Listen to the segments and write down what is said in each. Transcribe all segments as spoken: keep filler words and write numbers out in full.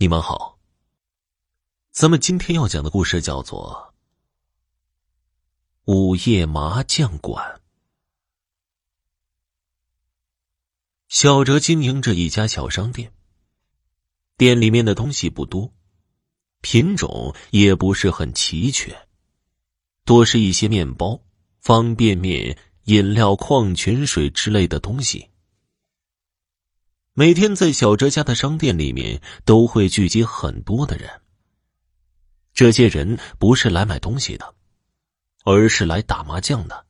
你们好，咱们今天要讲的故事叫做午夜麻将馆。小哲经营着一家小商店，店里面的东西不多，品种也不是很齐全，多是一些面包、方便面、饮料、矿泉水之类的东西。每天在小哲家的商店里面都会聚集很多的人，这些人不是来买东西的，而是来打麻将的。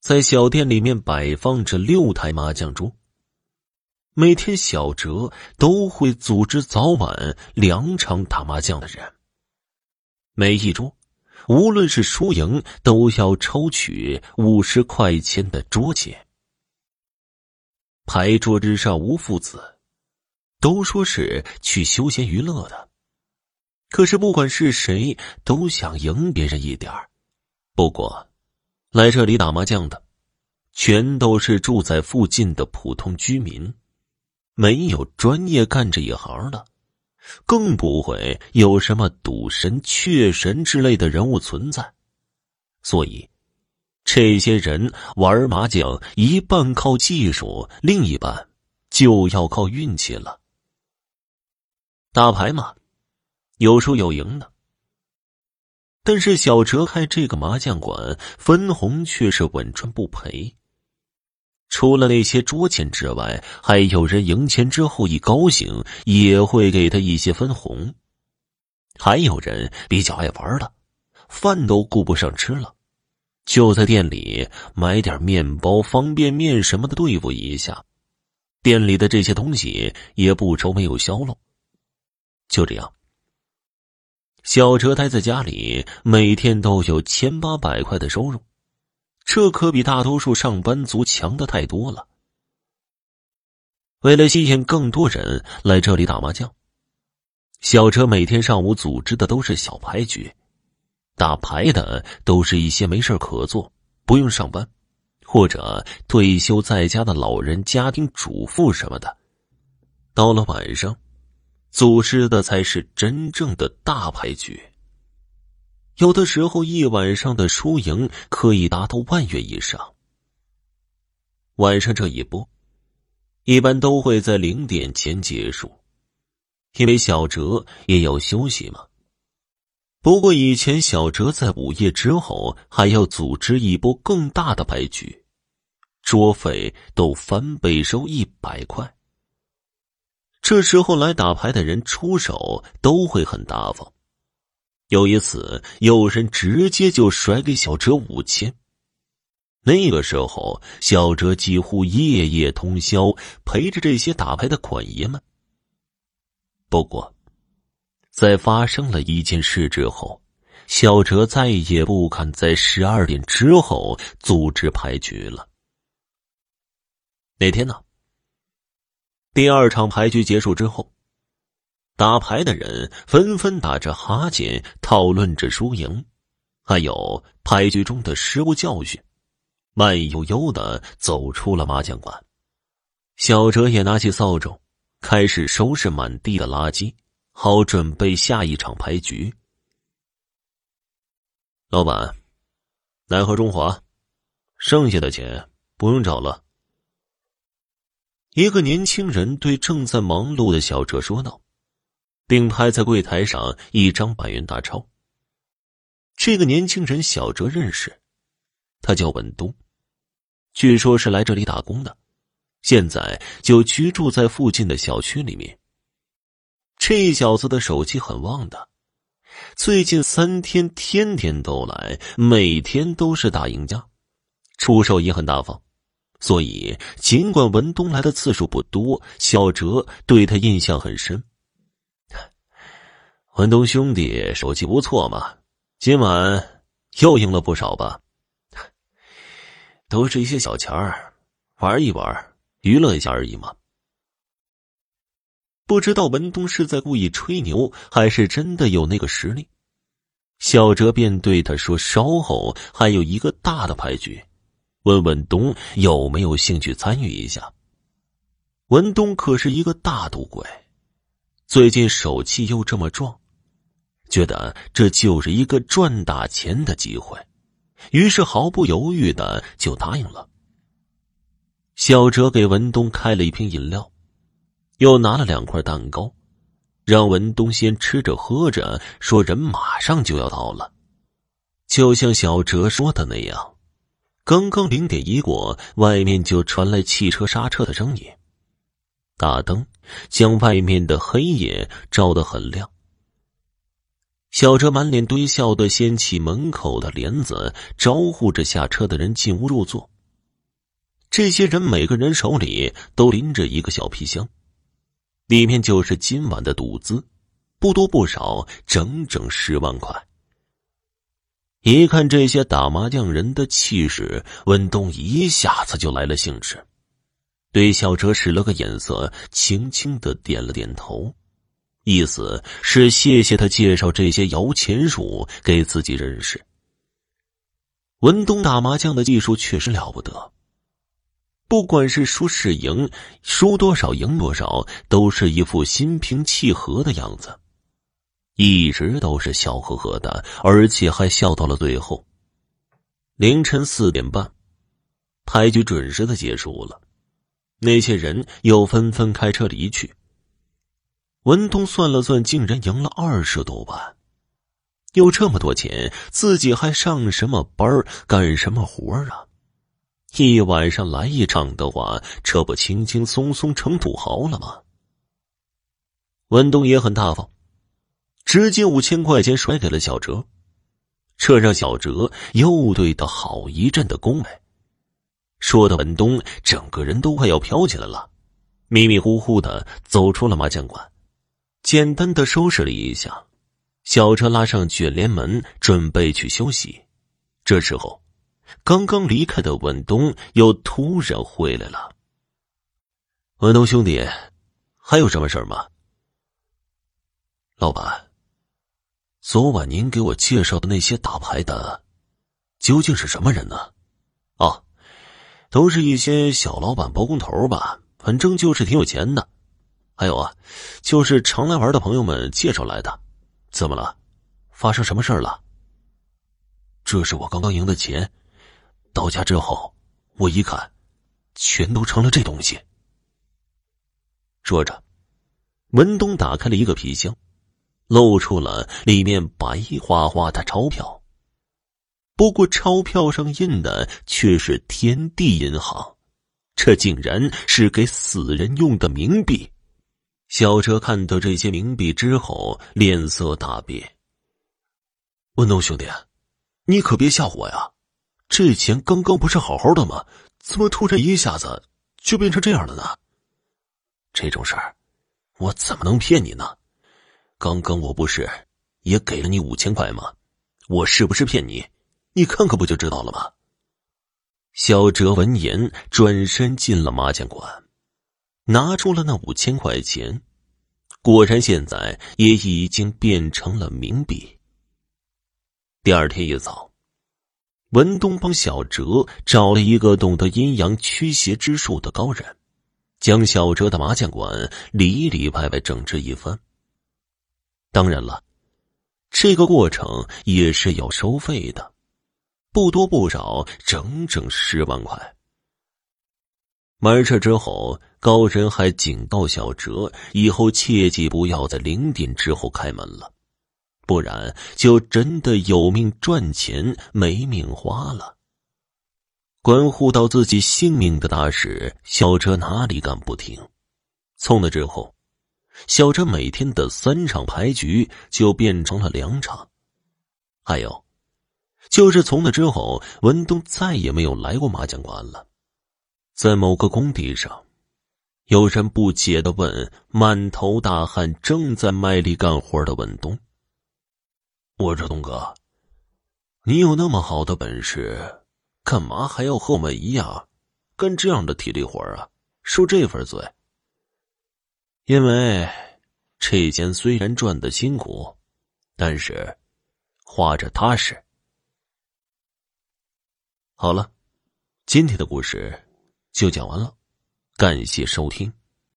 在小店里面摆放着六台麻将桌，每天小哲都会组织早晚两场打麻将的人，每一桌无论是输赢都要抽取五十块钱的桌钱。牌桌之上无父子，都说是去休闲娱乐的，可是不管是谁都想赢别人一点儿。不过来这里打麻将的全都是住在附近的普通居民，没有专业干这一行的，更不会有什么赌神、雀神之类的人物存在，所以这些人玩麻将一半靠技术，另一半就要靠运气了。打牌嘛，有输有赢的，但是小哲开这个麻将馆，分红却是稳赚不赔。除了那些桌钱之外，还有人赢钱之后一高兴也会给他一些分红，还有人比较爱玩的，饭都顾不上吃了，就在店里买点面包、方便面什么的对付一下，店里的这些东西也不愁没有销路。就这样，小哲待在家里每天都有千八百块的收入，这可比大多数上班族强的太多了。为了吸引更多人来这里打麻将，小哲每天上午组织的都是小牌局，打牌的都是一些没事可做、不用上班，或者退休在家的老人、家庭主妇什么的。到了晚上，组织的才是真正的大牌局。有的时候一晚上的输赢可以达到万元以上。晚上这一波，一般都会在零点前结束，因为小哲也要休息嘛。不过以前小哲在午夜之后还要组织一波更大的牌局，桌费都翻倍收一百块。这时候来打牌的人出手都会很大方，有一次有人直接就甩给小哲五千。那个时候小哲几乎夜夜通宵陪着这些打牌的款爷们。不过在发生了一件事之后，小哲再也不敢在十二点之后组织牌局了。那天呢，第二场牌局结束之后，打牌的人纷纷打着哈欠讨论着输赢，还有牌局中的失误教训，慢悠悠地走出了麻将馆。小哲也拿起扫帚开始收拾满地的垃圾，好准备下一场牌局。老板，来盒中华，剩下的钱不用找了。一个年轻人对正在忙碌的小哲说道，并拍在柜台上一张百元大钞。这个年轻人小哲认识，他叫文东，据说是来这里打工的，现在就居住在附近的小区里面。这小子的手气很旺的，最近三天天天都来，每天都是大赢家，出手也很大方，所以尽管文东来的次数不多，小哲对他印象很深。文东兄弟手气不错嘛，今晚又赢了不少吧？都是一些小钱儿，玩一玩，娱乐一下而已嘛。不知道文东是在故意吹牛，还是真的有那个实力。小哲便对他说，稍后还有一个大的牌局，问文东有没有兴趣参与一下。文东可是一个大赌鬼，最近手气又这么壮，觉得这就是一个赚大钱的机会，于是毫不犹豫的就答应了。小哲给文东开了一瓶饮料，又拿了两块蛋糕，让文东先吃着喝着，说人马上就要到了。就像小哲说的那样，刚刚零点一过，外面就传来汽车刹车的声音，大灯将外面的黑夜照得很亮。小哲满脸堆笑地掀起门口的帘子，招呼着下车的人进屋入座。这些人每个人手里都拎着一个小皮箱，里面就是今晚的赌资，不多不少，整整十万块。一看这些打麻将人的气势，文东一下子就来了兴致，对小哲使了个眼色，轻轻地点了点头，意思是谢谢他介绍这些摇钱树给自己认识。文东打麻将的技术确实了不得，不管是输是赢，输多少赢多少，都是一副心平气和的样子，一直都是笑呵呵的，而且还笑到了最后。凌晨四点半，牌局准时的结束了，那些人又纷纷开车离去。文东算了算，竟然赢了二十多万，有这么多钱，自己还上什么班干什么活啊？一晚上来一场的话，这不轻轻松松成土豪了吗？文东也很大方，直接五千块钱甩给了小哲，这让小哲又对他好一阵的恭维，说的文东整个人都快要飘起来了，迷迷糊糊的走出了麻将馆，简单的收拾了一下，小哲拉上卷帘门准备去休息。这时候刚刚离开的文东又突然回来了。文东兄弟，还有什么事吗？老板，昨晚您给我介绍的那些打牌的，究竟是什么人呢？哦，都是一些小老板、包工头吧，反正就是挺有钱的。还有啊，就是常来玩的朋友们介绍来的。怎么了？发生什么事了？这是我刚刚赢的钱。到家之后，我一看，全都成了这东西。说着，文东打开了一个皮箱，露出了里面白花花的钞票。不过钞票上印的却是天地银行，这竟然是给死人用的冥币。小哲看到这些冥币之后，脸色大变。文东兄弟，你可别吓我呀！这钱刚刚不是好好的吗？怎么突然一下子就变成这样了呢？这种事儿，我怎么能骗你呢？刚刚我不是也给了你五千块吗？我是不是骗你？你看看不就知道了吗？小哲闻言转身进了麻将馆，拿出了那五千块钱，果然现在也已经变成了冥币。第二天一早，文东帮小哲找了一个懂得阴阳驱邪之术的高人，将小哲的麻将馆里里外外整治一番。当然了，这个过程也是要收费的，不多不少，整整十万块。完事之后，高人还警告小哲，以后切记不要在零点之后开门了。不然就真的有命赚钱没命花了。关乎到自己性命的大事，小哲哪里敢不听？从那之后，小哲每天的三场牌局就变成了两场。还有，就是从那之后，文东再也没有来过麻将馆了。在某个工地上，有人不解地问满头大汗正在卖力干活的文东，我说东哥，你有那么好的本事，干嘛还要和我们一样干这样的体力活啊，受这份罪？因为这钱虽然赚得辛苦，但是花着踏实。好了，今天的故事就讲完了，感谢收听。